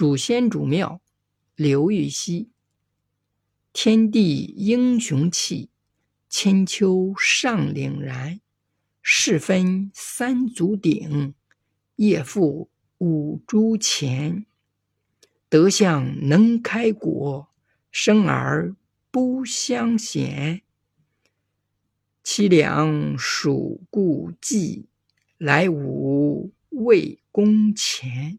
蜀先主庙，刘禹锡。天地英雄气，千秋尚凛然。世分三足鼎，业复五铢钱。德相能开国，生而不相嫌。凄凉蜀故伎，来无魏公前。